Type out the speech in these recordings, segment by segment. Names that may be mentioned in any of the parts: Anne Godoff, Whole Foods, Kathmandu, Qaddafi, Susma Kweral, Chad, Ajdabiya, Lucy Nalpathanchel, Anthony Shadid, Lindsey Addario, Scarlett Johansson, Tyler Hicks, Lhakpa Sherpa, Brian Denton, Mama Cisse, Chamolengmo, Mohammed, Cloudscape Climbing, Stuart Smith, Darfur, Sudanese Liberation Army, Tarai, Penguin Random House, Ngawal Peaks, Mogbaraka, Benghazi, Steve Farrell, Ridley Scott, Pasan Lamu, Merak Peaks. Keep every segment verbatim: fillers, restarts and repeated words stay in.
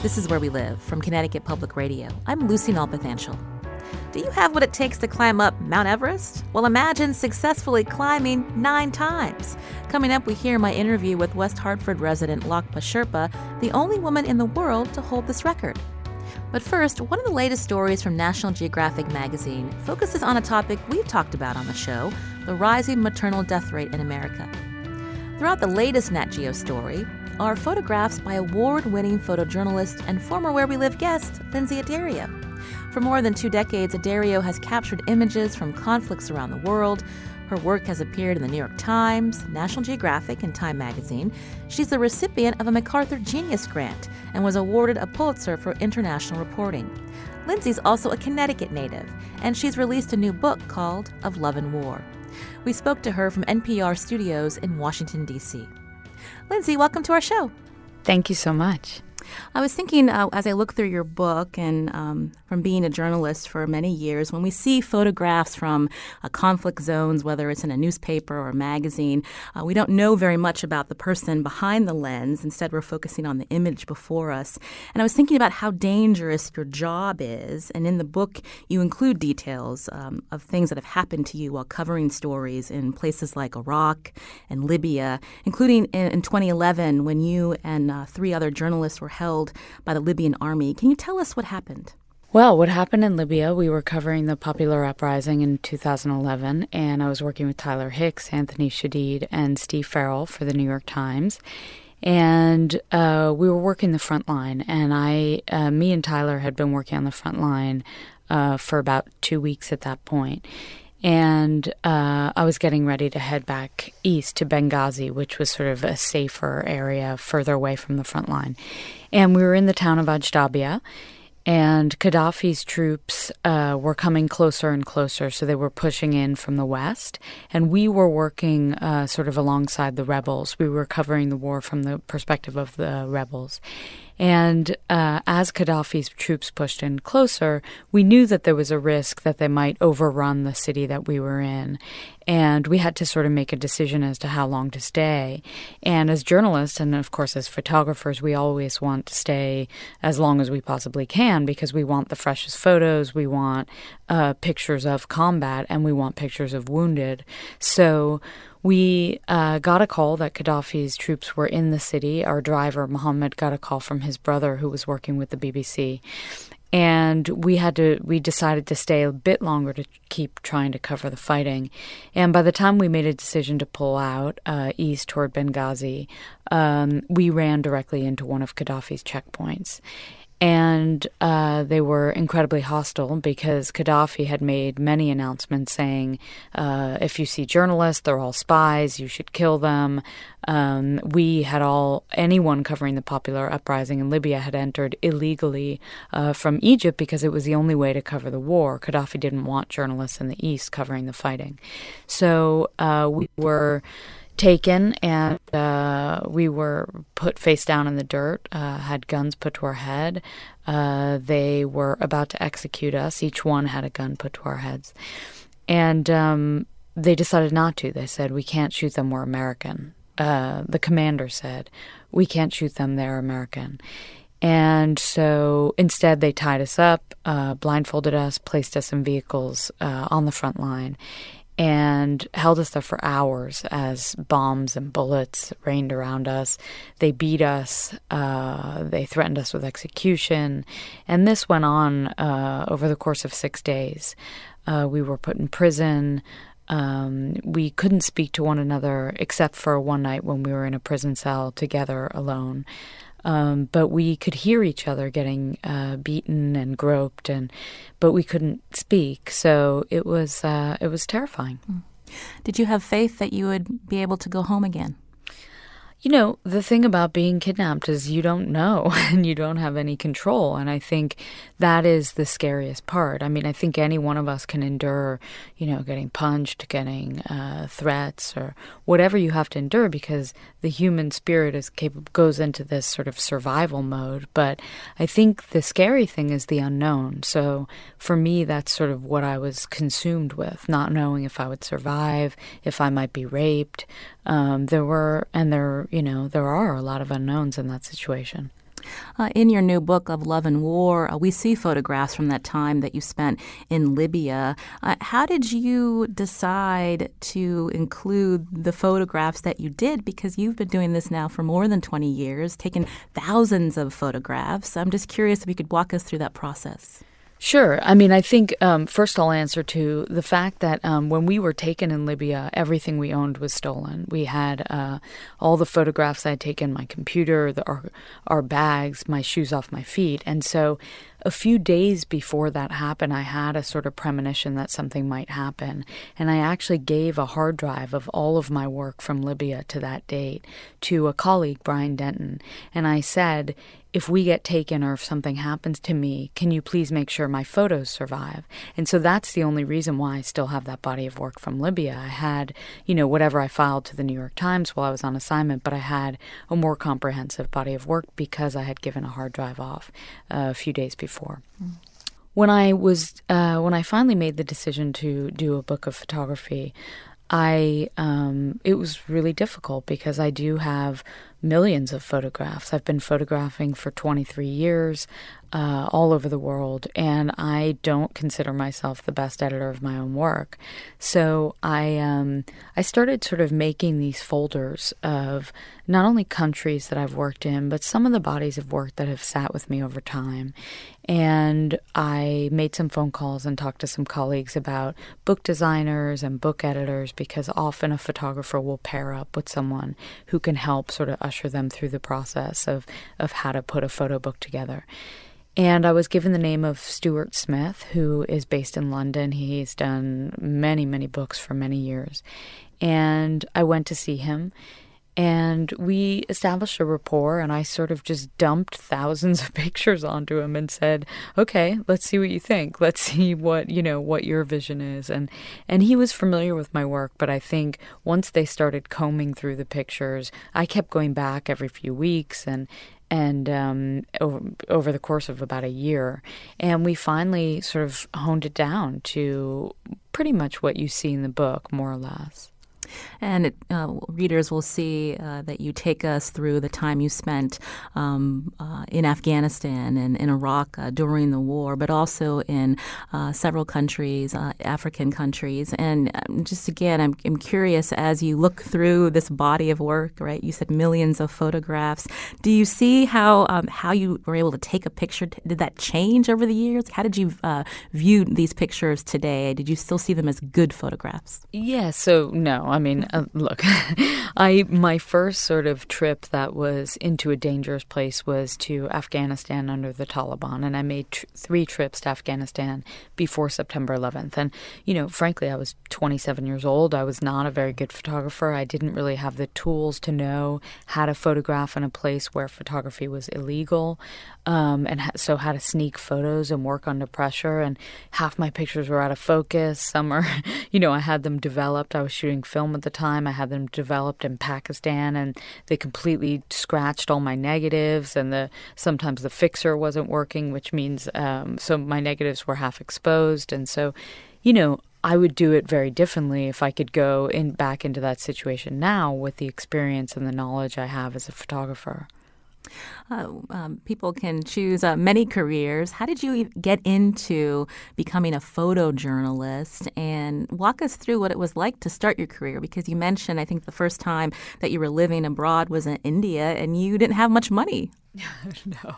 This is Where We Live from Connecticut Public Radio. I'm Lucy Nalpathanchel. Do you have what it takes to climb up Mount Everest? Well, imagine successfully climbing nine times. Coming up, we hear my interview with West Hartford resident Lhakpa Sherpa, the only woman in the world to hold this record. But first, one of the latest stories from National Geographic magazine focuses on a topic we've talked about on the show, the rising maternal death rate in America. Throughout the latest Nat Geo story are photographs by award-winning photojournalist and former Where We Live guest, Lindsey Addario. For more than two decades, Addario has captured images from conflicts around the world. Her work has appeared in the New York Times, National Geographic, and Time magazine. She's the recipient of a MacArthur Genius Grant and was awarded a Pulitzer for international reporting. Lindsey's also a Connecticut native, and she's released a new book called Of Love and War. We spoke to her from N P R studios in Washington, D C Lindsey, welcome to our show. Thank you so much. I was thinking uh, as I look through your book and um, from being a journalist for many years, when we see photographs from uh, conflict zones, whether it's in a newspaper or a magazine, uh, we don't know very much about the person behind the lens. Instead, we're focusing on the image before us. And I was thinking about how dangerous your job is. And in the book, you include details um, of things that have happened to you while covering stories in places like Iraq and Libya, including in, in twenty eleven when you and uh, three other journalists were held by the Libyan army. Can you tell us what happened? Well, what happened in Libya, we were covering the popular uprising in two thousand eleven, and I was working with Tyler Hicks, Anthony Shadid, and Steve Farrell for the New York Times. And uh, we were working the front line, and I, uh, me and Tyler had been working on the front line uh, for about two weeks at that point. And uh, I was getting ready to head back east to Benghazi, which was sort of a safer area further away from the front line. And we were in the town of Ajdabiya, and Qaddafi's troops uh, were coming closer and closer, so they were pushing in from the west. And we were working uh, sort of alongside the rebels. We were covering the war from the perspective of the rebels. And uh, as Qaddafi's troops pushed in closer, we knew that there was a risk that they might overrun the city that we were in. And we had to sort of make a decision as to how long to stay. And as journalists and, of course, as photographers, we always want to stay as long as we possibly can because we want the freshest photos, we want uh, pictures of combat, and we want pictures of wounded. So we uh, got a call that Qaddafi's troops were in the city. Our driver, Mohammed, got a call from his brother who was working with the B B C. And we had to, we decided to stay a bit longer to keep trying to cover the fighting. And by the time we made a decision to pull out uh, east toward Benghazi, um, we ran directly into one of Qaddafi's checkpoints. And uh, they were incredibly hostile because Qaddafi had made many announcements saying, uh, if you see journalists, they're all spies, you should kill them. Um, we had all, anyone covering the popular uprising in Libya had entered illegally uh, from Egypt because it was the only way to cover the war. Qaddafi didn't want journalists in the East covering the fighting. So uh, we were taken and uh, we were put face down in the dirt, uh, had guns put to our head. Uh, they were about to execute us. Each one had a gun put to our heads. And um, they decided not to. They said, we can't shoot them, we're American. Uh, the commander said, we can't shoot them, they're American. And so instead they tied us up, uh, blindfolded us, placed us in vehicles uh, on the front line, and held us there for hours as bombs and bullets rained around us. They beat us. Uh, they threatened us with execution. And this went on uh, over the course of six days. Uh, we were put in prison. Um, we couldn't speak to one another except for one night when we were in a prison cell together alone. Um, but we could hear each other getting uh, beaten and groped, and but we couldn't speak. So it was uh, it was terrifying. Did you have faith that you would be able to go home again? You know, the thing about being kidnapped is you don't know and you don't have any control. And I think that is the scariest part. I mean, I think any one of us can endure, you know, getting punched, getting uh, threats or whatever you have to endure, because the human spirit is capable, goes into this sort of survival mode. But I think the scary thing is the unknown. So for me, that's sort of what I was consumed with, not knowing if I would survive, if I might be raped. Um, there were, and there, you know, there are a lot of unknowns in that situation. Uh, in your new book of Love and War, uh, we see photographs from that time that you spent in Libya. Uh, how did you decide to include the photographs that you did? Because you've been doing this now for more than twenty years, taken thousands of photographs. I'm just curious if you could walk us through that process. Sure. I mean, I think um, first I'll answer to the fact that um, when we were taken in Libya, everything we owned was stolen. We had uh, all the photographs I had taken, my computer, the, our, our bags, my shoes off my feet. And so a few days before that happened, I had a sort of premonition that something might happen. And I actually gave a hard drive of all of my work from Libya to that date to a colleague, Brian Denton. And I said, if we get taken or if something happens to me, can you please make sure my photos survive? And so that's the only reason why I still have that body of work from Libya. I had, you know, whatever I filed to the New York Times while I was on assignment, but I had a more comprehensive body of work because I had given a hard drive off uh, a few days before. Mm. When I was, uh, when I finally made the decision to do a book of photography, I um, it was really difficult because I do have millions of photographs. I've been photographing for twenty-three years uh, all over the world, and I don't consider myself the best editor of my own work. So I um, I started sort of making these folders of not only countries that I've worked in, but some of the bodies of work that have sat with me over time. And I made some phone calls and talked to some colleagues about book designers and book editors, because often a photographer will pair up with someone who can help sort of usher them through the process of, of how to put a photo book together. And I was given the name of Stuart Smith, who is based in London. He's done many, many books for many years. And I went to see him. And we established a rapport, and I sort of just dumped thousands of pictures onto him and said, okay, let's see what you think. Let's see what, you know, what your vision is. And and he was familiar with my work, but I think once they started combing through the pictures, I kept going back every few weeks and and um, over, over the course of about a year. And we finally sort of honed it down to pretty much what you see in the book, more or less. And it, uh, readers will see uh, that you take us through the time you spent um, uh, in Afghanistan and in Iraq uh, during the war, but also in uh, several countries, uh, African countries. And just again, I'm, I'm curious, as you look through this body of work, right, you said millions of photographs. Do you see how um, how you were able to take a picture? Did that change over the years? How did you uh, view these pictures today? Did you still see them as good photographs? Yeah, so no. I mean, uh, look, I my first sort of trip that was into a dangerous place was to Afghanistan under the Taliban. And I made tr- three trips to Afghanistan before September eleventh. And, you know, frankly, I was twenty-seven years old. I was not a very good photographer. I didn't really have the tools to know how to photograph in a place where photography was illegal. Um, and ha- so how to sneak photos and work under pressure. And half my pictures were out of focus. Some are, you know, I had them developed. I was shooting film at the time. I had them developed in Pakistan, and they completely scratched all my negatives, and the sometimes the fixer wasn't working, which means um, so my negatives were half exposed. And so, you know, I would do it very differently if I could go in back into that situation now with the experience and the knowledge I have as a photographer. Uh, um, people can choose uh, many careers. How did you get into becoming a photojournalist? And walk us through what it was like to start your career, because you mentioned, I think, the first time that you were living abroad was in India, and you didn't have much money. No.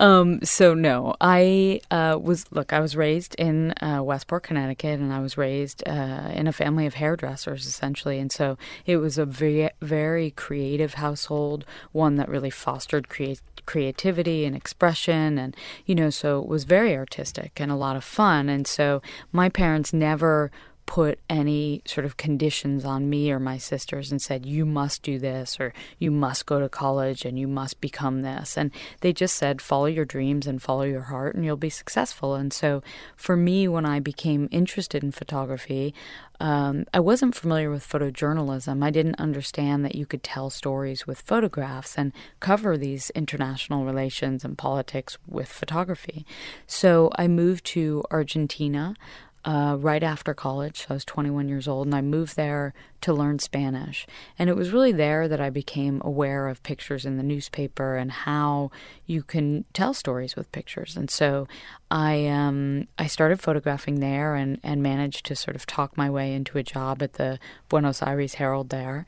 Um, so, no, I uh, was, look, I was raised in uh, Westport, Connecticut, and I was raised uh, in a family of hairdressers, essentially. And so it was a very, very creative household, one that really fostered creativity. creativity and expression, and, you know, so it was very artistic and a lot of fun. And so my parents never put any sort of conditions on me or my sisters and said, you must do this, or you must go to college, and you must become this. And they just said, follow your dreams and follow your heart, and you'll be successful. And so for me, when I became interested in photography, um, I wasn't familiar with photojournalism. I didn't understand that you could tell stories with photographs and cover these international relations and politics with photography. So I moved to Argentina Uh, right after college. So I was twenty-one years old, and I moved there to learn Spanish. And it was really there that I became aware of pictures in the newspaper and how you can tell stories with pictures. And so I um, I started photographing there and, and managed to sort of talk my way into a job at the Buenos Aires Herald there.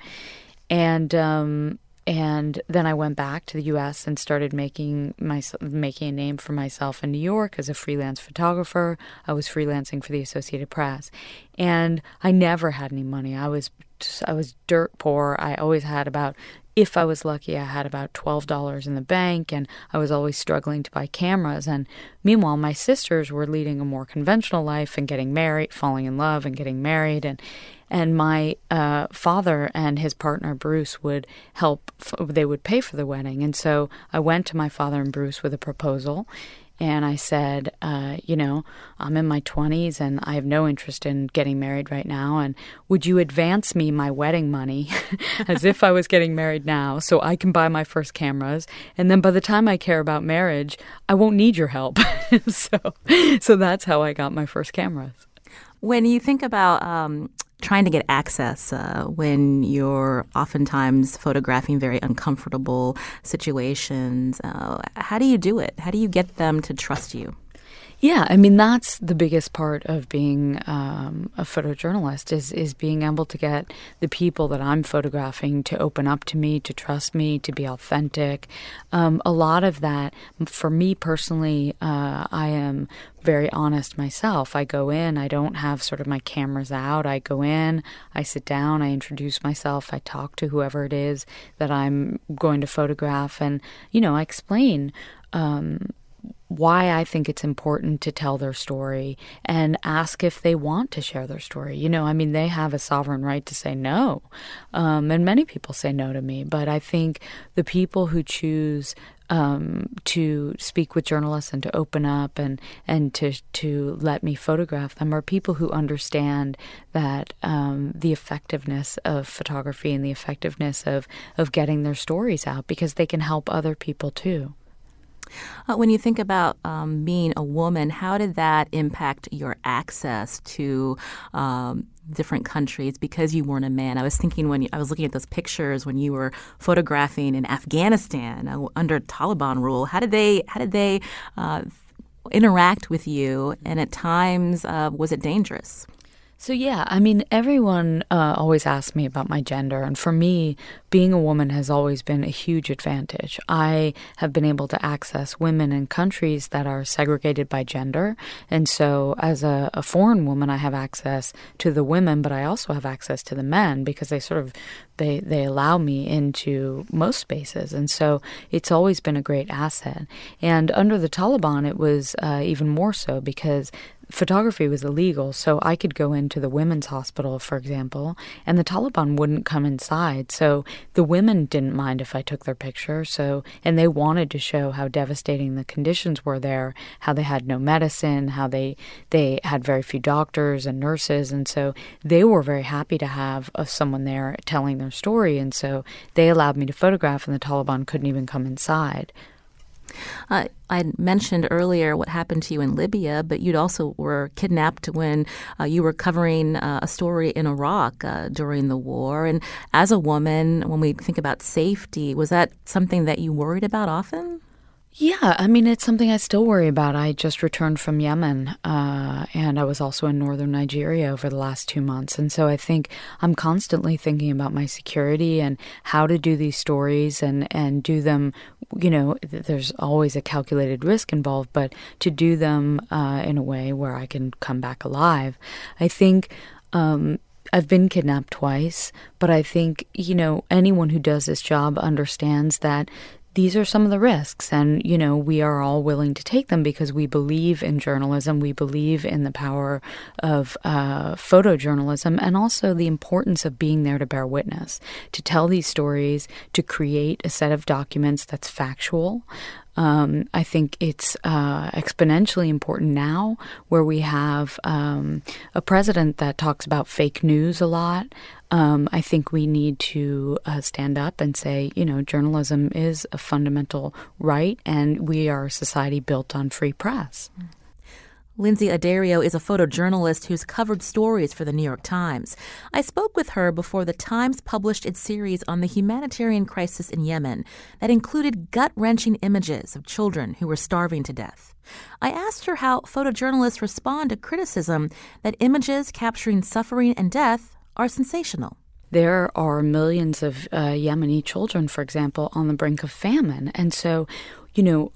And um, and then I went back to the U S and started making my, making a name for myself in New York as a freelance photographer. I was freelancing for the Associated Press. And I never had any money. I was just, I was dirt poor. I always had about, if I was lucky, I had about twelve dollars in the bank, and I was always struggling to buy cameras. And meanwhile, my sisters were leading a more conventional life and getting married, falling in love and getting married. And And my uh, father and his partner, Bruce, would help. F- they would pay for the wedding. And so I went to my father and Bruce with a proposal. And I said, uh, you know, I'm in my twenties and I have no interest in getting married right now. And would you advance me my wedding money as if I was getting married now, so I can buy my first cameras? And then by the time I care about marriage, I won't need your help. so, so that's how I got my first cameras. When you think about um, trying to get access uh, when you're oftentimes photographing very uncomfortable situations, uh, how do you do it? How do you get them to trust you? Yeah, I mean, that's the biggest part of being um, a photojournalist is, is being able to get the people that I'm photographing to open up to me, to trust me, to be authentic. Um, a lot of that, for me personally, uh, I am very honest myself. I go in, I don't have sort of my cameras out. I go in, I sit down, I introduce myself, I talk to whoever it is that I'm going to photograph, and, you know, I explain um why I think it's important to tell their story and ask if they want to share their story. You know, I mean, they have a sovereign right to say no. Um, and many people say no to me. But I think the people who choose um, to speak with journalists and to open up and, and to, to let me photograph them are people who understand that um, the effectiveness of photography and the effectiveness of, of getting their stories out, because they can help other people too. Uh, when you think about um, being a woman, how did that impact your access to um, different countries because you weren't a man? I was thinking when you, I was looking at those pictures when you were photographing in Afghanistan uh, under Taliban rule. How did they? How did they uh, interact with you? And at times, uh, was it dangerous? So, yeah, I mean, everyone uh, always asks me about my gender. And for me, being a woman has always been a huge advantage. I have been able to access women in countries that are segregated by gender. And so as a, a foreign woman, I have access to the women, but I also have access to the men because they sort of they, they allow me into most spaces. And so it's always been a great asset. And under the Taliban, it was uh, even more so because photography was illegal, so I could go into the women's hospital, for example, and the Taliban wouldn't come inside. So the women didn't mind if I took their picture. So, and they wanted to show how devastating the conditions were there, how they had no medicine, how they they had very few doctors and nurses. And so they were very happy to have uh, someone there telling their story. And so they allowed me to photograph, and the Taliban couldn't even come inside. Uh, I mentioned earlier what happened to you in Libya, but you also were kidnapped when uh, you were covering uh, a story in Iraq uh, during the war. And as a woman, when we think about safety, was that something that you worried about often? Yeah, I mean, it's something I still worry about. I just returned from Yemen, uh, and I was also in northern Nigeria over the last two months. And so I think I'm constantly thinking about my security and how to do these stories and, and do them. You know, there's always a calculated risk involved, but to do them uh, in a way where I can come back alive. I think um, I've been kidnapped twice, but I think, you know, anyone who does this job understands that these are some of the risks, and, you know, we are all willing to take them because we believe in journalism, we believe in the power of uh, photojournalism, and also the importance of being there to bear witness, to tell these stories, to create a set of documents that's factual. Um, I think it's uh, exponentially important now where we have um, a president that talks about fake news a lot. Um, I think we need to uh, stand up and say, you know, journalism is a fundamental right, and we are a society built on free press. Mm. Lindsey Addario is a photojournalist who's covered stories for The New York Times. I spoke with her before The Times published its series on the humanitarian crisis in Yemen that included gut-wrenching images of children who were starving to death. I asked her how photojournalists respond to criticism that images capturing suffering and death are sensational. There are millions of uh, Yemeni children, for example, on the brink of famine. And so, you know,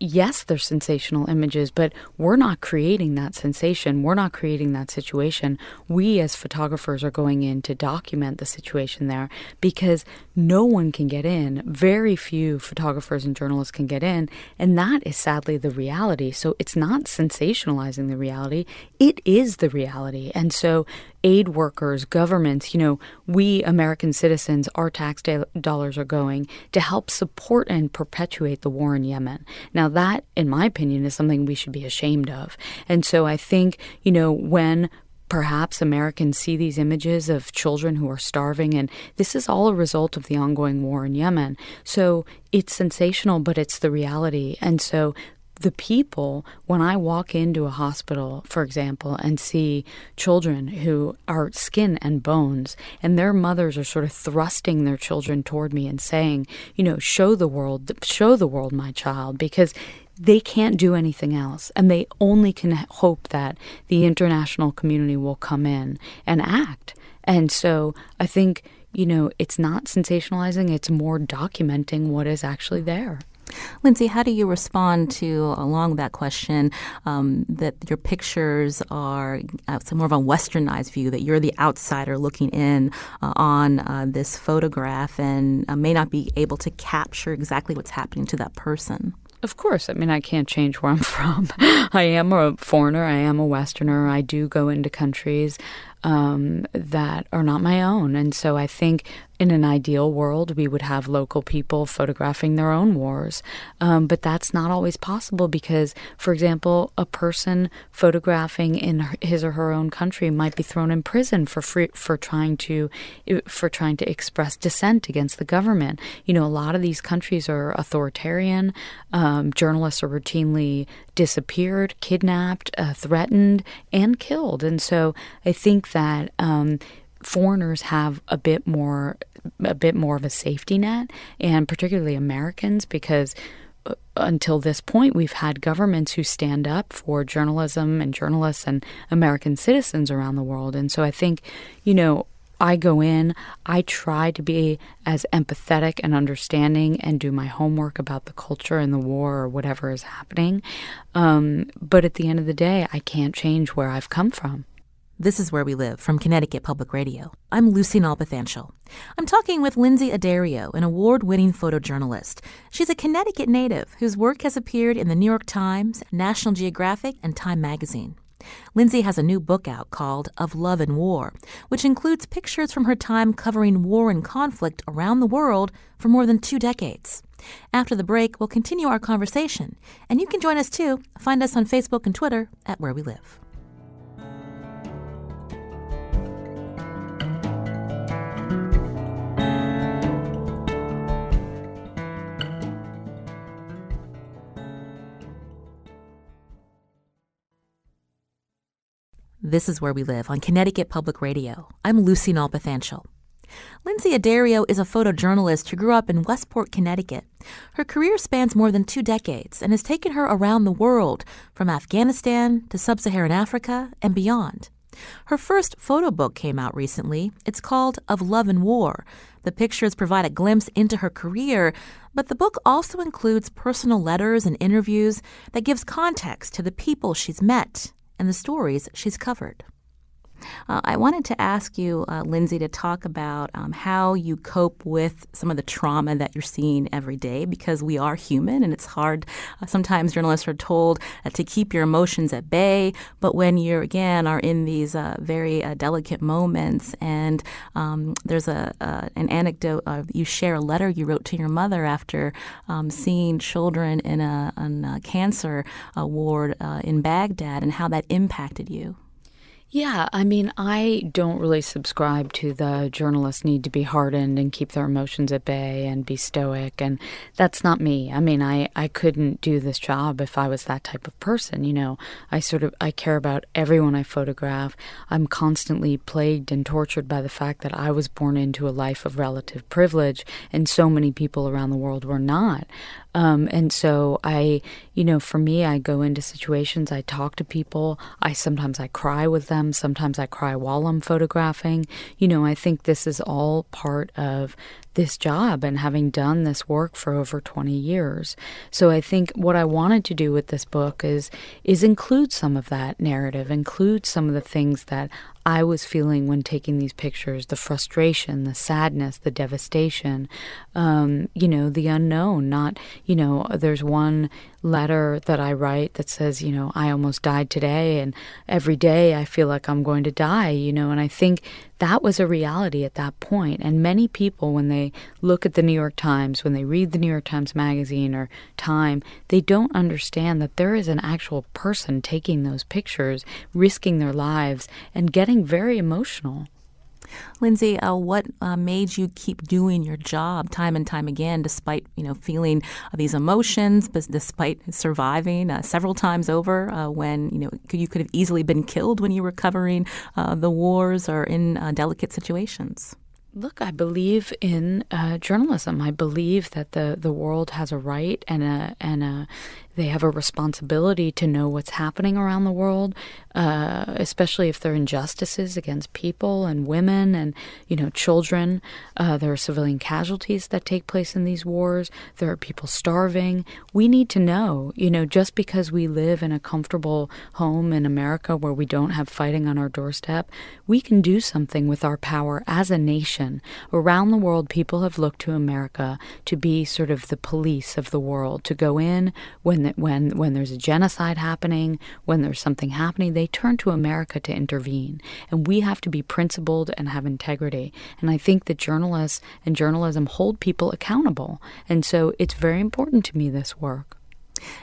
yes, they're sensational images, but we're not creating that sensation. We're not creating that situation. We as photographers are going in to document the situation there because no one can get in. Very few photographers and journalists can get in, and that is sadly the reality. So it's not sensationalizing the reality. It is the reality. And so aid workers, governments, you know, we American citizens, our tax da- dollars are going to help support and perpetuate the war in Yemen. Now that, in my opinion, is something we should be ashamed of. And so I think, you know, when perhaps Americans see these images of children who are starving, and this is all a result of the ongoing war in Yemen. So it's sensational, but it's the reality. And so the people, when I walk into a hospital, for example, and see children who are skin and bones, and their mothers are sort of thrusting their children toward me and saying, you know, show the world, show the world my child, because they can't do anything else. And they only can hope that the international community will come in and act. And so I think, you know, it's not sensationalizing, it's more documenting what is actually there. Lindsey, how do you respond to, along that question, um, that your pictures are uh, some more of a westernized view, that you're the outsider looking in uh, on uh, this photograph and uh, may not be able to capture exactly what's happening to that person? Of course. I mean, I can't change where I'm from. I am a foreigner. I am a Westerner. I do go into countries um, that are not my own. And so I think in an ideal world, we would have local people photographing their own wars. Um, but that's not always possible because, for example, a person photographing in his or her own country might be thrown in prison for free, for trying to for trying to express dissent against the government. You know, a lot of these countries are authoritarian. Um, journalists are routinely disappeared, kidnapped, uh, threatened, and killed. And so I think that um, foreigners have a bit more a bit more of a safety net, and particularly Americans, because until this point, we've had governments who stand up for journalism and journalists and American citizens around the world. And so I think, you know, I go in, I try to be as empathetic and understanding and do my homework about the culture and the war or whatever is happening. Um, but at the end of the day, I can't change where I've come from. This is Where We Live from Connecticut Public Radio. I'm Lucy Nalpathanchel. I'm talking with Lindsey Addario, an award-winning photojournalist. She's a Connecticut native whose work has appeared in the New York Times, National Geographic, and Time magazine. Lindsey has a new book out called Of Love and War, which includes pictures from her time covering war and conflict around the world for more than two decades. After the break, we'll continue our conversation. And you can join us, too. Find us on Facebook and Twitter at Where We Live. This is Where We Live on Connecticut Public Radio. I'm Lucy Nalpathanchel. Lindsey Addario is a photojournalist who grew up in Westport, Connecticut. Her career spans more than two decades and has taken her around the world, from Afghanistan to sub-Saharan Africa and beyond. Her first photo book came out recently. It's called Of Love and War. The pictures provide a glimpse into her career, but the book also includes personal letters and interviews that gives context to the people she's met and the stories she's covered. Uh, I wanted to ask you, uh, Lindsey, to talk about um, how you cope with some of the trauma that you're seeing every day, because we are human and it's hard. Uh, sometimes journalists are told uh, to keep your emotions at bay, but when you, again, are in these uh, very uh, delicate moments, and um, there's a uh, an anecdote of you share a letter you wrote to your mother after um, seeing children in a, in a cancer uh, ward uh, in Baghdad, and how that impacted you. Yeah, I mean, I don't really subscribe to the journalists need to be hardened and keep their emotions at bay and be stoic, and that's not me. I mean, I, I couldn't do this job if I was that type of person, you know. I sort of, I care about everyone I photograph. I'm constantly plagued and tortured by the fact that I was born into a life of relative privilege, and so many people around the world were not. Um, and so I, you know, for me, I go into situations, I talk to people, I sometimes I cry with them, sometimes I cry while I'm photographing. You know, I think this is all part of this job and having done this work for over twenty years. So I think what I wanted to do with this book is is include some of that narrative, include some of the things that I was feeling when taking these pictures, the frustration, the sadness, the devastation, um, you know, the unknown. Not, you know, there's one letter that I write that says, you know, I almost died today, and every day I feel like I'm going to die, you know, and I think that was a reality at that point. And many people, when they look at the New York Times, when they read the New York Times Magazine or Time, they don't understand that there is an actual person taking those pictures, risking their lives, and getting very emotional. Lindsey, uh, what uh, made you keep doing your job time and time again, despite, you know, feeling uh, these emotions, but despite surviving uh, several times over uh, when, you know, you could have easily been killed when you were covering uh, the wars or in uh, delicate situations? Look, I believe in uh, journalism. I believe that the, the world has a right and a and a they have a responsibility to know what's happening around the world, uh, especially if there are injustices against people and women and, you know, children. Uh, there are civilian casualties that take place in these wars. There are people starving. We need to know, you know, just because we live in a comfortable home in America where we don't have fighting on our doorstep, we can do something with our power as a nation. Around the world, people have looked to America to be sort of the police of the world, to go in when That when when there's a genocide happening, when there's something happening, they turn to America to intervene. And we have to be principled and have integrity. And I think that journalists and journalism hold people accountable. And so it's very important to me, this work.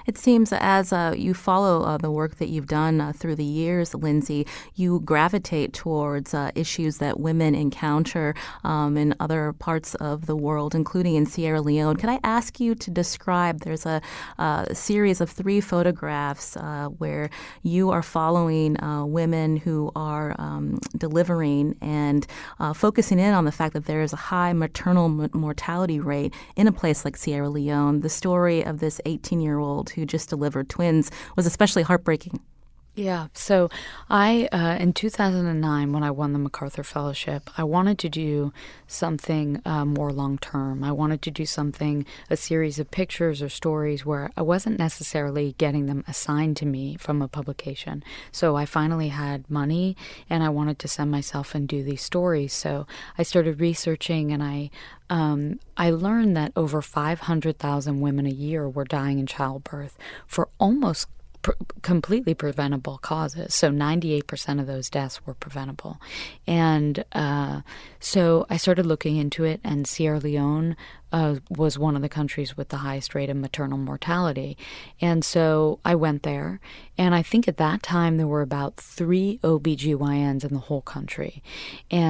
It seems as uh, you follow uh, the work that you've done uh, through the years, Lindsey, you gravitate towards uh, issues that women encounter um, in other parts of the world, including in Sierra Leone. Could I ask you to describe, there's a, a series of three photographs uh, where you are following uh, women who are um, delivering and uh, focusing in on the fact that there is a high maternal m- mortality rate in a place like Sierra Leone. The story of this eighteen-year-old who just delivered twins was especially heartbreaking. Yeah. So I, uh, in two thousand nine, when I won the MacArthur Fellowship, I wanted to do something uh, more long-term. I wanted to do something, a series of pictures or stories where I wasn't necessarily getting them assigned to me from a publication. So I finally had money, and I wanted to send myself and do these stories. So I started researching, and I Um, I learned that over five hundred thousand women a year were dying in childbirth for almost pr- completely preventable causes. So ninety-eight percent of those deaths were preventable. And uh, so I started looking into it, and Sierra Leone Uh, was one of the countries with the highest rate of maternal mortality. And so I went there, and I think at that time there were about three O B G Y Ns in the whole country.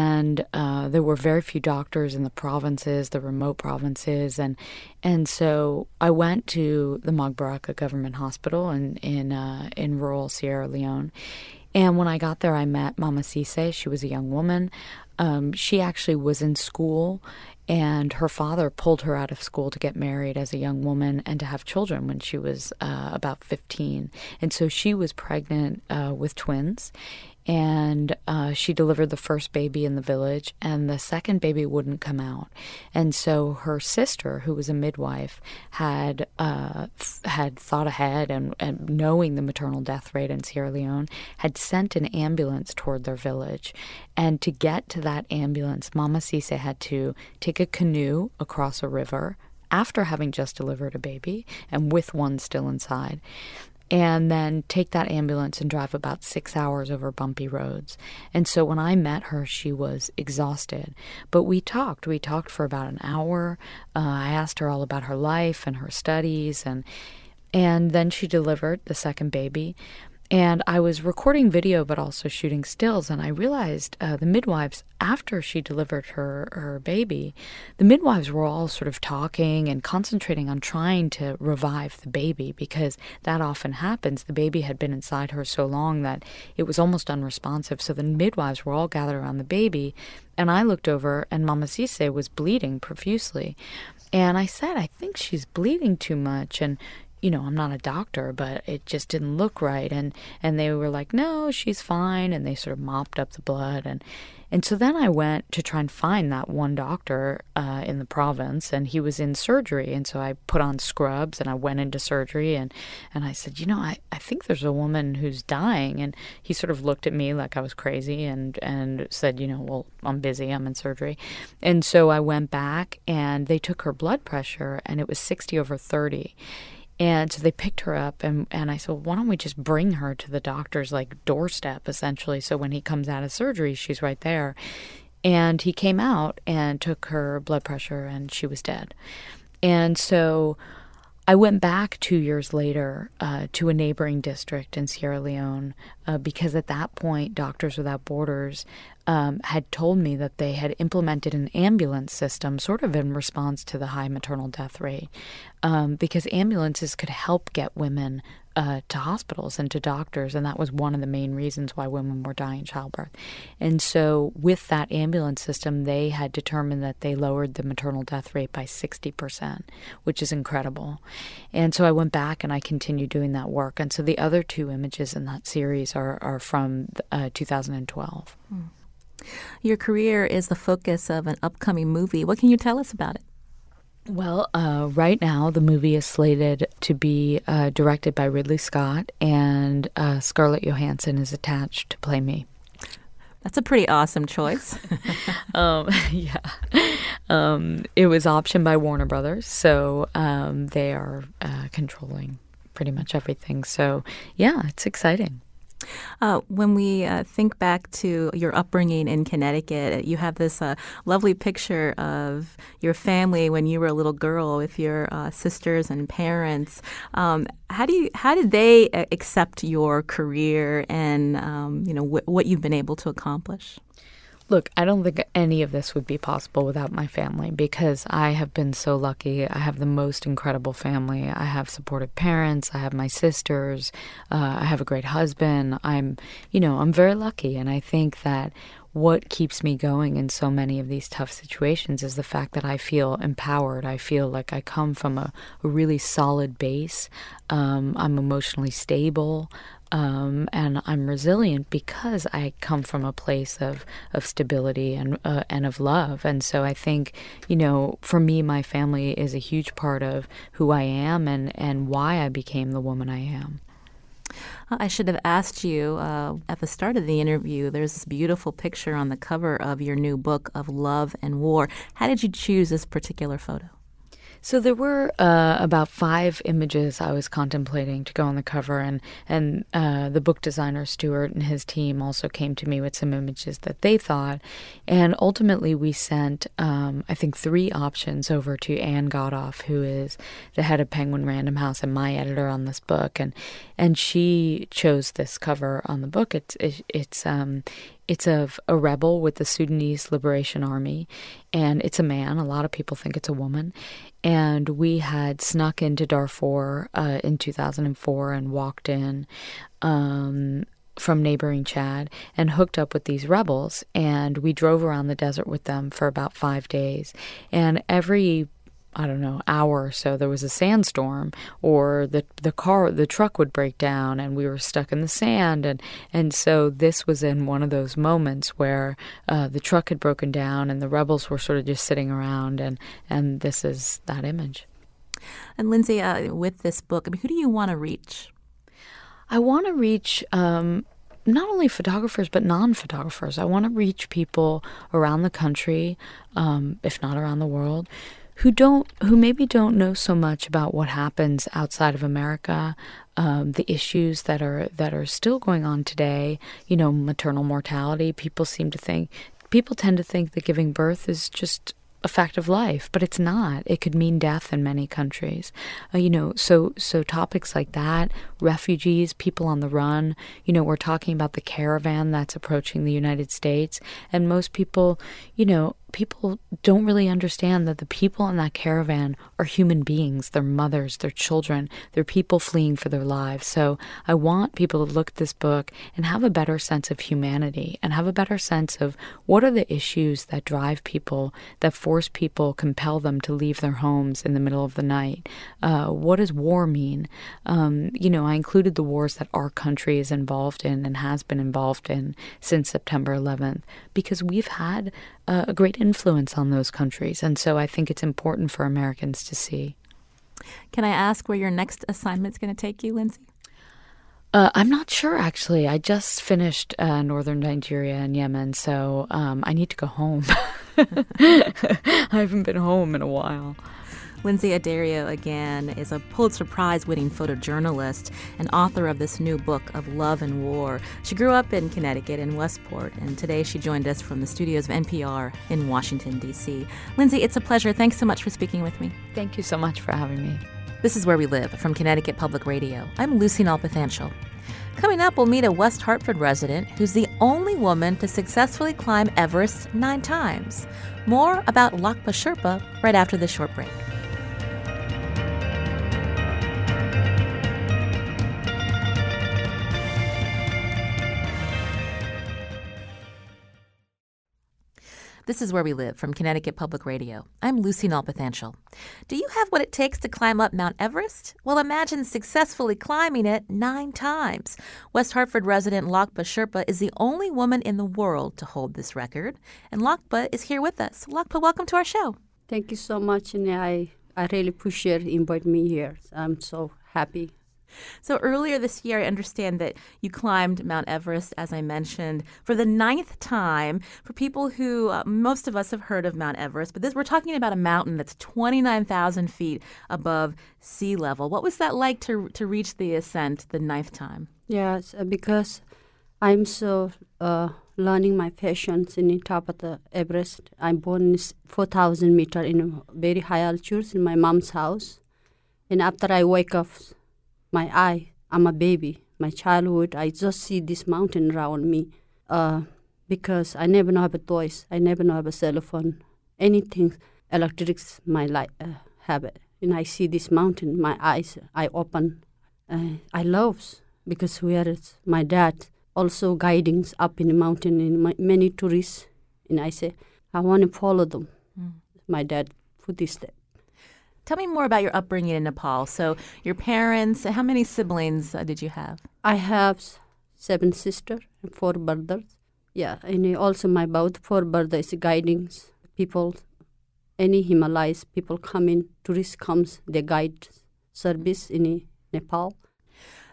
And uh, there were very few doctors in the provinces, the remote provinces. And and so I went to the Mogbaraka Government Hospital in, in, uh, in rural Sierra Leone. And when I got there, I met Mama Cisse. She was a young woman. Um, she actually was in school, and her father pulled her out of school to get married as a young woman and to have children when she was uh, about fifteen. And so she was pregnant uh, with twins. and uh, she delivered the first baby in the village, and the second baby wouldn't come out. And so her sister, who was a midwife, had uh, f- had thought ahead and, and knowing the maternal death rate in Sierra Leone, had sent an ambulance toward their village. And to get to that ambulance, Mama Cisse had to take a canoe across a river after having just delivered a baby and with one still inside, and then take that ambulance and drive about six hours over bumpy roads. And so when I met her, she was exhausted. But we talked. We talked for about an hour. Uh, I asked her all about her life and her studies. And and then she delivered the second baby. And I was recording video but also shooting stills. And I realized uh, the midwives, after she delivered her, her baby, the midwives were all sort of talking and concentrating on trying to revive the baby, because that often happens. The baby had been inside her so long that it was almost unresponsive. So the midwives were all gathered around the baby. And I looked over and Mama Cisse was bleeding profusely. And I said, I think she's bleeding too much. And you know, I'm not a doctor, but it just didn't look right. And, and they were like, no, she's fine. And they sort of mopped up the blood. And, and so then I went to try and find that one doctor uh, in the province, and he was in surgery. And so I put on scrubs and I went into surgery, and, and I said, you know, I, I think there's a woman who's dying. And he sort of looked at me like I was crazy and, and said, you know, well, I'm busy, I'm in surgery. And so I went back and they took her blood pressure and it was sixty over thirty. And so they picked her up, and, and I said, why don't we just bring her to the doctor's, like, doorstep, essentially, so when he comes out of surgery, she's right there. And he came out and took her blood pressure, and she was dead. And so I went back two years later uh, to a neighboring district in Sierra Leone uh, because at that point, Doctors Without Borders um, had told me that they had implemented an ambulance system sort of in response to the high maternal death rate. Um, because ambulances could help get women uh, to hospitals and to doctors, and that was one of the main reasons why women were dying in childbirth. And so with that ambulance system, they had determined that they lowered the maternal death rate by sixty percent, which is incredible. And so I went back and I continued doing that work. And so the other two images in that series are, are from uh, two thousand twelve. Hmm. Your career is the focus of an upcoming movie. What can you tell us about it? Well, uh, right now the movie is slated to be uh, directed by Ridley Scott, and uh, Scarlett Johansson is attached to play me. That's a pretty awesome choice. um, yeah. Um, it was optioned by Warner Brothers, so um, they are uh, controlling pretty much everything. So, yeah, it's exciting. Uh, when we uh, think back to your upbringing in Connecticut, you have this uh, lovely picture of your family when you were a little girl with your uh, sisters and parents. Um, how do you, how did they accept your career and um, you know wh- what you've been able to accomplish? Look, I don't think any of this would be possible without my family, because I have been so lucky. I have the most incredible family. I have supportive parents. I have my sisters. Uh, I have a great husband. I'm, you know, I'm very lucky. And I think that what keeps me going in so many of these tough situations is the fact that I feel empowered. I feel like I come from a, a really solid base. Um, I'm emotionally stable. Um, and I'm resilient because I come from a place of, of stability and uh, and of love. And so I think, you know, for me, my family is a huge part of who I am and, and why I became the woman I am. I should have asked you uh, at the start of the interview, there's this beautiful picture on the cover of your new book of Love and War. How did you choose this particular photo? So there were uh, about five images I was contemplating to go on the cover, and and uh, the book designer Stuart and his team also came to me with some images that they thought, and ultimately we sent um, I think three options over to Anne Godoff, who is the head of Penguin Random House and my editor on this book, and and she chose this cover on the book. It's it, it's um. It's of a rebel with the Sudanese Liberation Army, and it's a man. A lot of people think it's a woman. And we had snuck into Darfur uh, in two thousand four and walked in um, from neighboring Chad and hooked up with these rebels. And we drove around the desert with them for about five days. And every I don't know, hour or so, there was a sandstorm, or the the car, the truck would break down, and we were stuck in the sand. And, and so this was in one of those moments where uh, the truck had broken down and the rebels were sort of just sitting around, and, and this is that image. And Lindsey, uh, with this book, I mean, who do you want to reach? I want to reach... Um, not only photographers, but non-photographers. I want to reach people around the country, um, if not around the world, who don't, who maybe don't know so much about what happens outside of America, um, the issues that are that are still going on today. You know, maternal mortality. People seem to think, people tend to think that giving birth is just a fact of life, but it's not. It could mean death in many countries. Uh, you know, so so topics like that, refugees, people on the run. You know, we're talking about the caravan that's approaching the United States, and most people, you know, people don't really understand that the people in that caravan are human beings. They're mothers, they're children, they're people fleeing for their lives. So I want people to look at this book and have a better sense of humanity, and have a better sense of what are the issues that drive people, that force people, compel them to leave their homes in the middle of the night. Uh, what does war mean? Um, you know, I included the wars that our country is involved in and has been involved in since September eleventh, because we've had uh, a great influence on those countries, and so I think it's important for Americans to see. Can I ask where your next assignment's going to take you, Lindsey? Uh, I'm not sure, actually. I just finished uh, northern Nigeria and Yemen, so um, I need to go home. I haven't been home in a while. Lindsey Addario, again, is a Pulitzer Prize-winning photojournalist and author of this new book of Love and War. She grew up in Connecticut in Westport, and today she joined us from the studios of N P R in Washington, D C Lindsey, it's a pleasure. Thanks so much for speaking with me. Thank you so much for having me. This is Where We Live from Connecticut Public Radio. I'm Lucy Nalpathanchel. Coming up, we'll meet a West Hartford resident who's the only woman to successfully climb Everest nine times. More about Lhakpa Sherpa right after this short break. This is Where We Live from Connecticut Public Radio. I'm Lucy Nalpathanchel. Do you have what it takes to climb up Mount Everest? Well, imagine successfully climbing it nine times. West Hartford resident Lhakpa Sherpa is the only woman in the world to hold this record. And Lhakpa is here with us. Lhakpa, welcome to our show. Thank you so much. And I, I really appreciate you inviting me here. I'm so happy. So earlier this year, I understand that you climbed Mount Everest, as I mentioned, for the ninth time. For people who, uh, most of us have heard of Mount Everest, but this, we're talking about a mountain that's twenty-nine thousand feet above sea level. What was that like to to reach the ascent the ninth time? Yes, because I'm so uh, learning my passions in the top of the Everest. I'm born four thousand meters in very high altitudes in my mom's house. And after I wake up, my eye, I'm a baby. My childhood, I just see this mountain around me uh, because I never know have a toys. I never know have a cell phone. Anything electrics my life uh, have it. And I see this mountain. My eyes, I open. Uh, I love because where it's my dad also guiding up in the mountain and my, many tourists. And I say, I want to follow them. Mm. My dad put this step. Tell me more about your upbringing in Nepal. So your parents, how many siblings uh, did you have? I have seven sisters and four brothers. Yeah, and also my both four brothers guiding people. Any Himalayas people come in, tourists comes, they guide service in Nepal.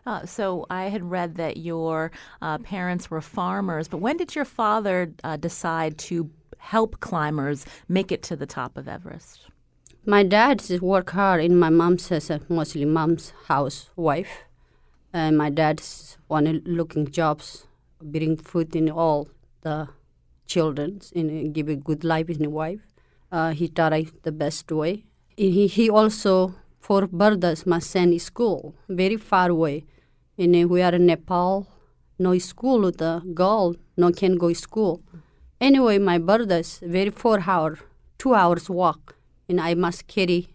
Uh, so I had read that your uh, parents were farmers, but when did your father uh, decide to help climbers make it to the top of Everest? My dad work hard in my mom's house, mostly mom's housewife. And my dad's one looking jobs, bring food in all the children, and give a good life in the wife. Uh, he tried the best way. And he, he also, for brothers, my son is school, very far away. And we are in Nepal, no school, the girl no can go to school. Anyway, my brothers, very four hour, two hours walk. And I must carry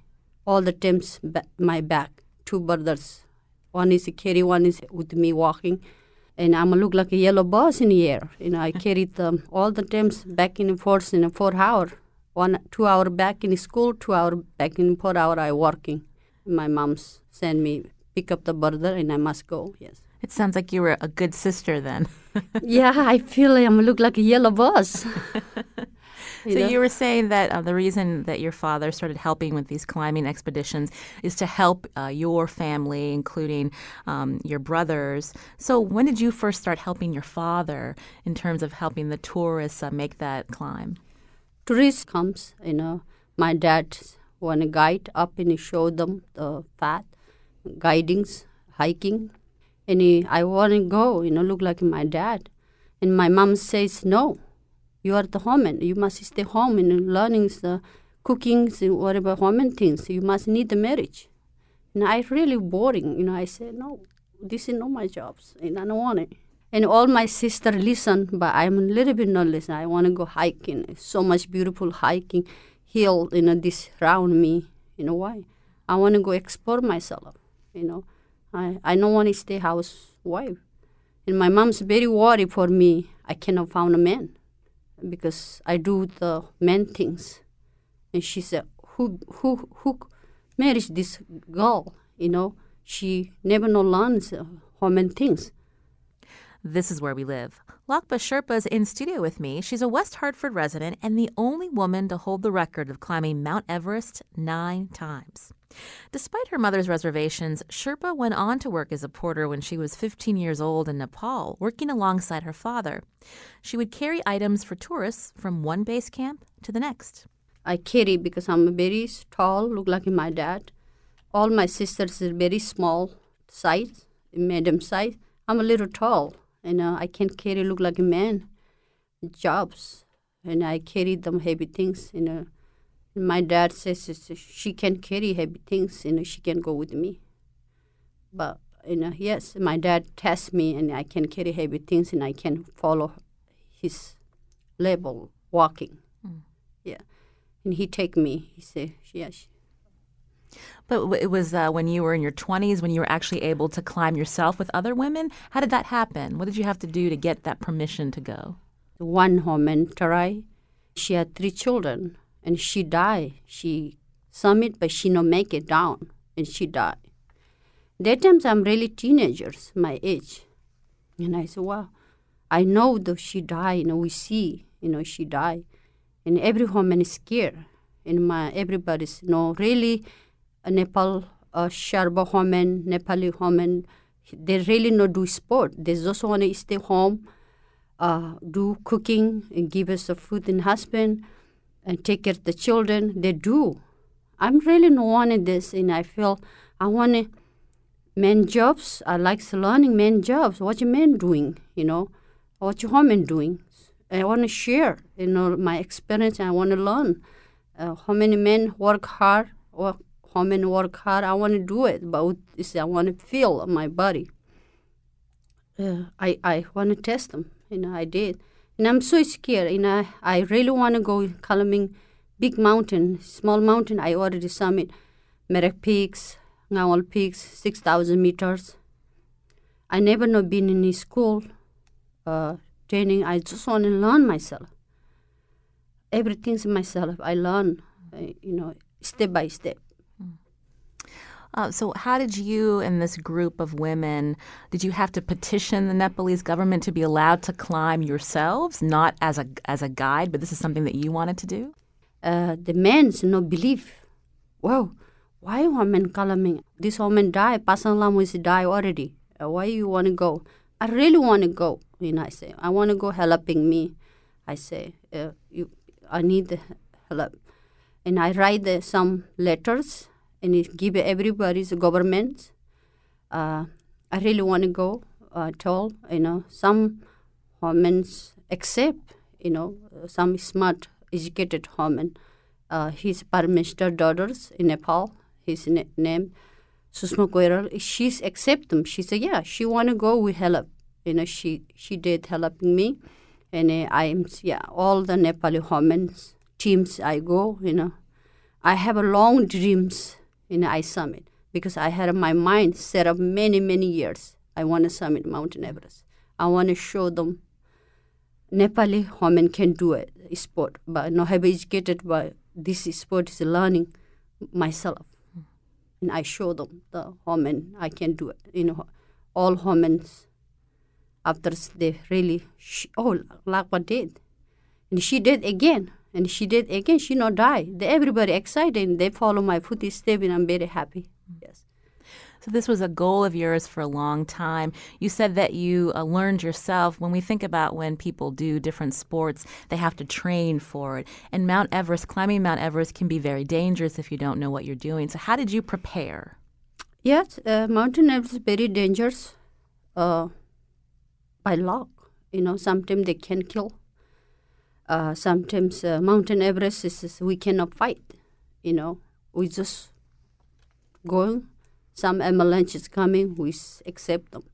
all the temps ba- my back. Two brothers. One is carry, one is with me walking. And I'm look like a yellow bus in the air. And I carried them all the temps back and forth in a four hour. One, two hour back in school, two hour back in four hour I working. My mom sent me, pick up the brother and I must go, yes. It sounds like you were a good sister then. Yeah, I feel I look like a yellow bus. You so know? You were saying that uh, the reason that your father started helping with these climbing expeditions is to help uh, your family, including um, your brothers. So when did you first start helping your father in terms of helping the tourists uh, make that climb? Tourists comes, you know, my dad want to guide up and he showed them the path, guidings, hiking. And he, I want to go, you know, look like my dad. And my mom says, no. You are the woman. You must stay home and learning the cooking, whatever woman things. You must need the marriage. And I really boring. You know, I said, no, this is not my job. And I don't want it. And all my sister listen, but I'm a little bit not listen. I want to go hiking. So much beautiful hiking, hill, you know, this round me. You know why? I want to go explore myself. You know, I, I don't want to stay housewife. And my mom's very worried for me. I cannot find a man. Because I do the men things, and she said, "Who, who, who marries this girl? You know, she never no learns uh, women things." This is where we live. Lhakpa Sherpa is in studio with me. She's a West Hartford resident and the only woman to hold the record of climbing Mount Everest nine times. Despite her mother's reservations, Sherpa went on to work as a porter when she was fifteen years old in Nepal, working alongside her father. She would carry items for tourists from one base camp to the next. I carry because I'm very tall, look like my dad. All my sisters are very small size, medium size. I'm a little tall. And uh, I can carry look like a man, jobs, and I carry them heavy things. You know, my dad says she can carry heavy things, you know, she can go with me. But you know, yes, my dad tests me, and I can carry heavy things, and I can follow his label walking. Mm. Yeah, and he take me. He say, yes. But it was uh, when you were in your twenties when you were actually able to climb yourself with other women. How did that happen? What did you have to do to get that permission to go? One woman, Tarai, she had three children, and she died. She summit, but she no make it down, and she died. That times I'm really teenagers, my age. And I said, wow, I know that she died. You know, we see, you know, she died. And every woman is scared. And my, everybody's, you know, really... A Nepal uh, Sherpa women, Nepali women, they really no do sport. They just want to stay home, uh, do cooking, and give us the food and husband, and take care of the children. They do. I'm really no wanted this, and I feel I want to men jobs. I like learning men jobs. What your men doing, you know? What your women doing? I want to share, you know, my experience. I want to learn uh, how many men work hard or. Home and work hard. I want to do it, but I want to feel my body. Yeah. I, I want to test them, and I did. And I'm so scared, and I, I really want to go climbing big mountain, small mountain. I already summit Merak Peaks, Ngawal Peaks, six thousand meters. I never know been in school uh, training. I just want to learn myself. Everything's myself. I learn, I, you know, step by step. Uh, so how did you and this group of women, did you have to petition the Nepalese government to be allowed to climb yourselves, not as a as a guide, but this is something that you wanted to do? Uh, the men's no belief. Wow, why women climbing? This woman died. Pasan Lamu is die already. Uh, why you want to go? I really want to go. You know, I say, I want to go helping me. I say, uh, you, I need the help. And I write the, some letters. And it give everybody's government. Uh, I really want to go uh, at all. You know, some women accept. You know, some smart, educated women. Uh, his prime minister daughters in Nepal. His na- name, Susma Kweral. She's accept them. She said, yeah, she want to go. We help. You know, she she did helping me, and uh, I'm yeah. All the Nepali women teams I go. You know, I have a long dreams. And I summit because I had my mind set up many, many years. I want to summit Mount Everest. I want to show them Nepali women can do a sport, but not have educated by this sport is learning myself. And I show them the women I can do it. You know, all women after they really, she, oh, Lhakpa did. And she did again. And she did again. She not die. They, everybody excited. And they follow my footsteps, and I'm very happy. Yes. So this was a goal of yours for a long time. You said that you uh, learned yourself. When we think about when people do different sports, they have to train for it. And Mount Everest, climbing Mount Everest can be very dangerous if you don't know what you're doing. So how did you prepare? Yes, uh, Mount Everest is very dangerous uh, by luck. You know, sometimes they can kill. Uh, sometimes uh, Mount Everest is, is we cannot fight. You know, we just go. Some avalanche is coming, we accept them.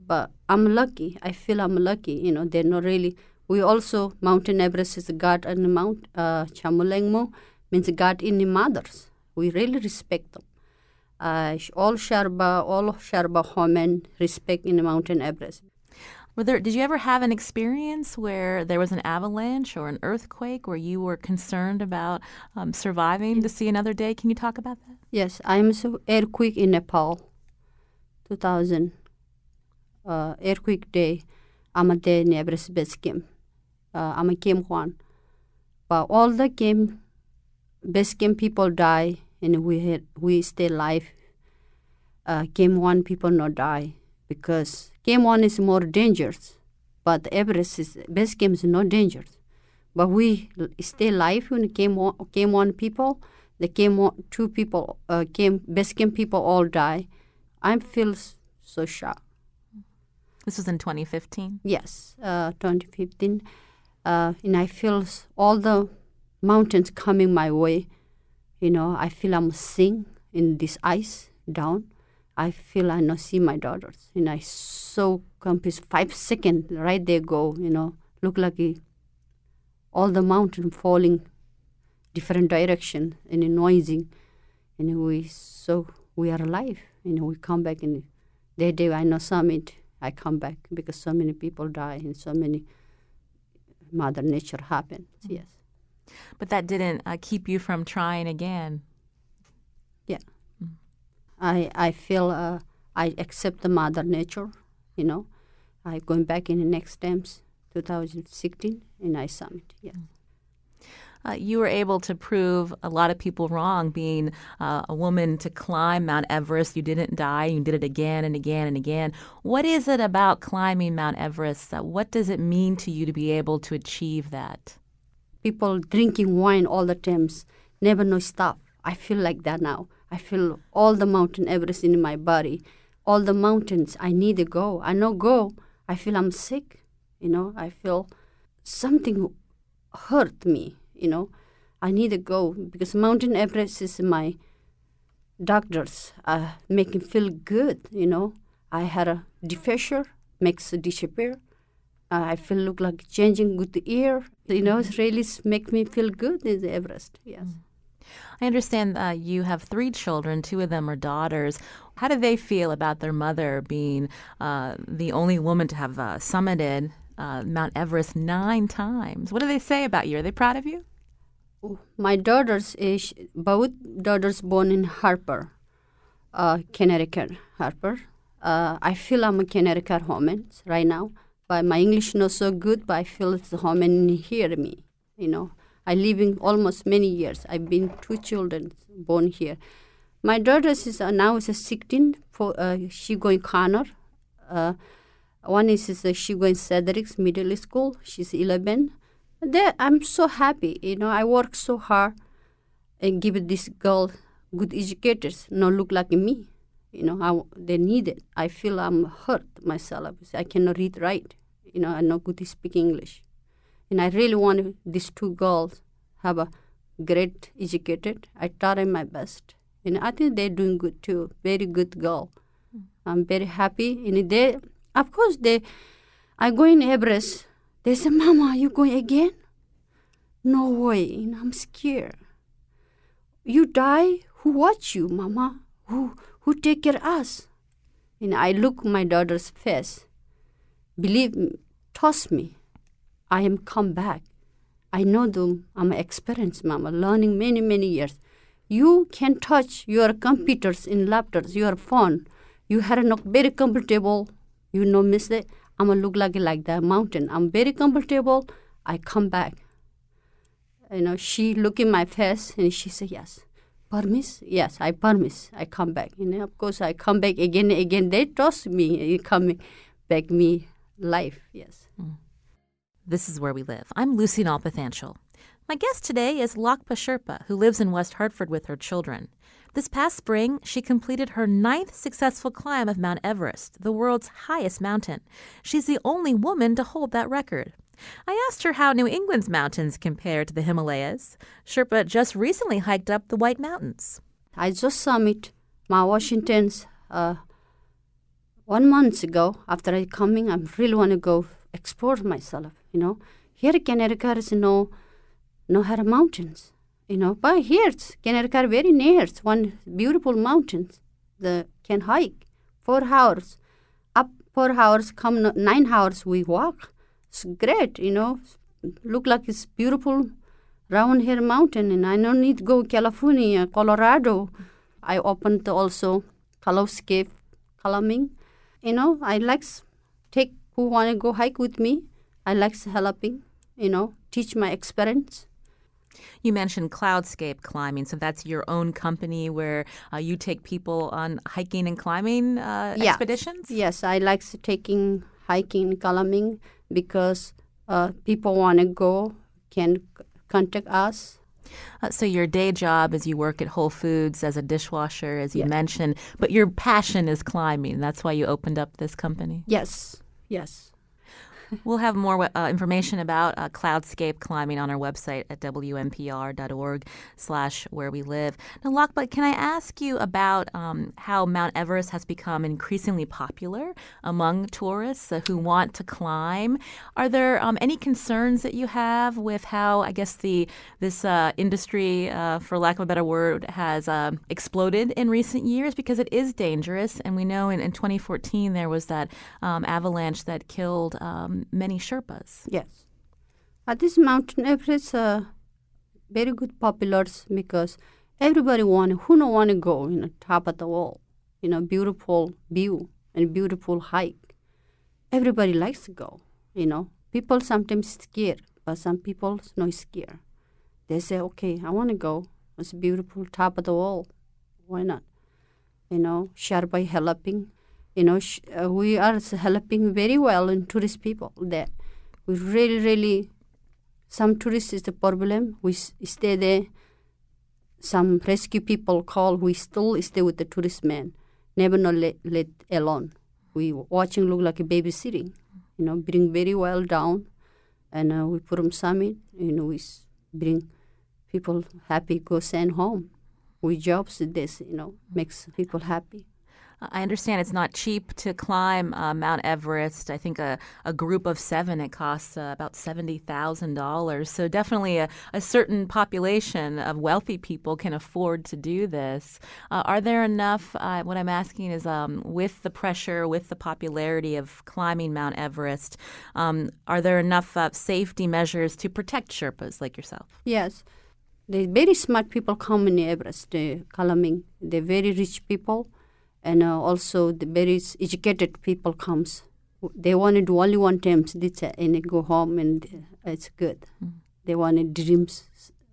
But I'm lucky. I feel I'm lucky. You know, they're not really. We also, Mount Everest is God and the Mount uh, Chamolengmo means God in the mothers. We really respect them. Uh, all Sherpa, all Sherpa women respect in the Mount Everest. Were there, did you ever have an experience where there was an avalanche or an earthquake where you were concerned about um, surviving to see another day? Can you talk about that? Yes, I'm so earthquake in Nepal, two thousand uh, earthquake day. I'm a day in Everest base camp. Uh, I'm a camp one, but all the camp base camp people die, and we had, we stay alive. Uh, camp one people not die because. Camp one is more dangerous, but Everest is, base camp is not dangerous. But we stay alive when camp one, camp one people, the camp one, two people, uh, camp, base camp people all die. I feel so shocked. This was in twenty fifteen? Yes, uh, twenty fifteen. Uh, and I feel all the mountains coming my way. You know, I feel I'm sinking in this ice down. I feel I not see my daughters, and I so confused. Five seconds, right there go, you know, look like a, all the mountain falling different direction and noisy, and we so we are alive, and we come back, and that day I know summit, I come back because so many people die and so many Mother Nature happens. Mm-hmm. Yes, but that didn't uh, keep you from trying again. Yeah. I, I feel uh, I accept the Mother Nature, you know. I going back in the next times, two thousand sixteen, and I summit, yeah. Uh, you were able to prove a lot of people wrong being uh, a woman to climb Mount Everest. You didn't die. You did it again and again and again. What is it about climbing Mount Everest? Uh, what does it mean to you to be able to achieve that? People drinking wine all the times, never know stop. I feel like that now. I feel all the mountain Everest in my body, all the mountains. I need to go. I no go. I feel I'm sick. You know, I feel something hurt me. You know, I need to go because Mountain Everest is my doctors uh, make me feel good. You know, I had a defacial makes it disappear. Uh, I feel look like changing with the ear. You know, it really make me feel good in the Everest. Yes. Mm. I understand uh, you have three children. Two of them are daughters. How do they feel about their mother being uh, the only woman to have uh, summited uh, Mount Everest nine times? What do they say about you? Are they proud of you? My daughters, is, both daughters born in Harper, uh, Connecticut, Harper. Uh, I feel I'm a Connecticut woman right now. But my English not so good, but I feel it's the woman hear me, you know. I live in almost many years. I've been two children born here. My daughter is uh, now is uh, sixteen. For uh, she going Connor. Uh, one is uh, she going Cedric's Middle School. She's eleven. There, I'm so happy. You know, I work so hard and give this girl good educators. No look like me. You know, how they need it. I feel I'm hurt myself. I cannot read right. You know, I'm not good to speak English. And I really want these two girls have a great educated. I taught them my best. And I think they're doing good too. Very good girl. Mm. I'm very happy. And they, of course, they, I go in Everest. They say, Mama, are you going again? No way. And I'm scared. You die, who watch you, Mama? Who, who take care of us? And I look my daughter's face. Believe me, trust me. I am come back. I know them. I'm experienced, mama, learning many, many years. You can touch your computers in laptops, your phone. You are not very comfortable. You know, miss it. I'm a look like like the mountain. I'm very comfortable. I come back. You know, she look in my face and she say, yes. Permiss? Yes, I promise. I come back. You know, of course, I come back again and again. They trust me. Coming back me life, yes. Mm. This is where we live. I'm Lucy Nalpathanchel. My guest today is Lhakpa Sherpa, who lives in West Hartford with her children. This past spring, she completed her ninth successful climb of Mount Everest, the world's highest mountain. She's the only woman to hold that record. I asked her how New England's mountains compare to the Himalayas. Sherpa just recently hiked up the White Mountains. I just summit Mount Washington uh, one month ago. After I coming, I really want to go explore myself, you know. Here Connecticut is no, no her mountains, you know. But here, Connecticut very near. It's one beautiful mountains. The can hike four hours, up four hours, come nine hours we walk. It's great, you know, look like it's beautiful round here mountain, and I don't need to go California, Colorado. I opened also Cloudscape Climbing. You know, I like take who want to go hike with me. I like helping, you know, teach my experience. You mentioned Cloudscape Climbing, so that's your own company where uh, you take people on hiking and climbing uh, yeah. expeditions? Yes, I like taking hiking, climbing, because uh, people want to go, can c- contact us. Uh, so your day job is you work at Whole Foods as a dishwasher, as you yes. mentioned, but your passion is climbing. That's why you opened up this company? Yes, yes. We'll have more uh, information about uh, Cloudscape Climbing on our website at W M P R dot org slash where we live. Now, Lhakpa, can I ask you about um, how Mount Everest has become increasingly popular among tourists uh, who want to climb? Are there um, any concerns that you have with how, I guess, the this uh, industry, uh, for lack of a better word, has uh, exploded in recent years? Because it is dangerous, and we know in, in twenty fourteen there was that um, avalanche that killed um, many Sherpas. Yes. At this mountain, Everest uh, very good popular because everybody want, who no want to go, you know, top of the wall, you know, beautiful view and beautiful hike. Everybody likes to go, you know. People sometimes scared, but some people no scared. They say, okay, I want to go. It's beautiful, top of the wall. Why not? You know, Sherpa helping. You know, sh- uh, we are helping very well in tourist people there. We really, really, some tourists is the problem. We s- stay there. Some rescue people call. We still stay with the tourist men. Never not let, let alone. We watching look like a babysitting. You know, bring very well down. And uh, we put them summit. You know, we bring people happy, go send home. We jobs this, you know, makes people happy. I understand it's not cheap to climb uh, Mount Everest. I think a, a group of seven, it costs uh, about seventy thousand dollars. So definitely a, a certain population of wealthy people can afford to do this. Uh, are there enough, uh, what I'm asking is um, with the pressure, with the popularity of climbing Mount Everest, um, are there enough uh, safety measures to protect Sherpas like yourself? Yes. The very smart people come in Everest, they're climbing. They're very rich people. And uh, also the very educated people comes. They want to do only one time and they go home and it's good. Mm-hmm. They want to dream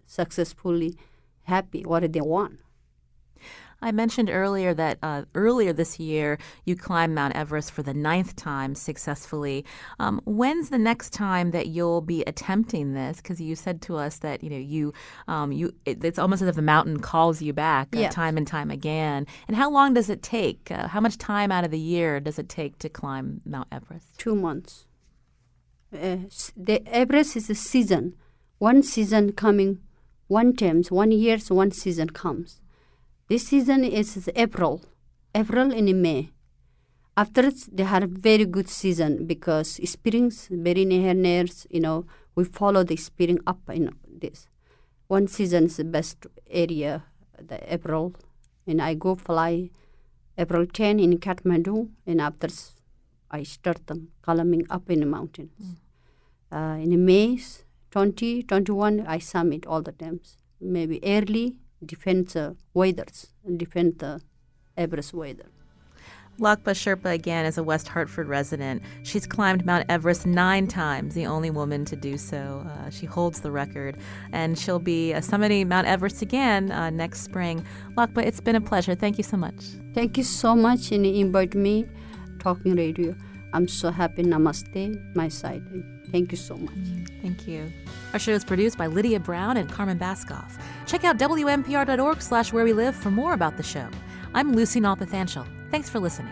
successfully, happy, what do they want. I mentioned earlier that uh, earlier this year you climbed Mount Everest for the ninth time successfully. Um, when's the next time that you'll be attempting this? Because you said to us that you know you um, you it, it's almost as if the mountain calls you back uh, yes. time and time again. And how long does it take? Uh, how much time out of the year does it take to climb Mount Everest? Two months. Uh, the Everest is a season. One season coming, one times, one year, so one season comes. This season is April, April and May. After they have a very good season because springs very near, near, you know, we follow the spring up in this. One season is the best area, the April, and I go fly April tenth in Kathmandu, and after I start them climbing up in the mountains. Mm. uh, in May twenty twenty-one, I summit all the times. Maybe early, depends the uh, weathers, depends the uh, Everest weather. Lhakpa Sherpa, again, is a West Hartford resident. She's climbed Mount Everest nine times, the only woman to do so. Uh, she holds the record, and she'll be uh, summiting Mount Everest again uh, next spring. Lhakpa, it's been a pleasure. Thank you so much. Thank you so much, and you invite me talking radio. I'm so happy. Namaste, my side. Thank you so much. Thank you. Our show is produced by Lydia Brown and Carmen Baskoff. Check out W M P R dot org slash where we live for more about the show. I'm Lucy Nalpathanchel. Thanks for listening.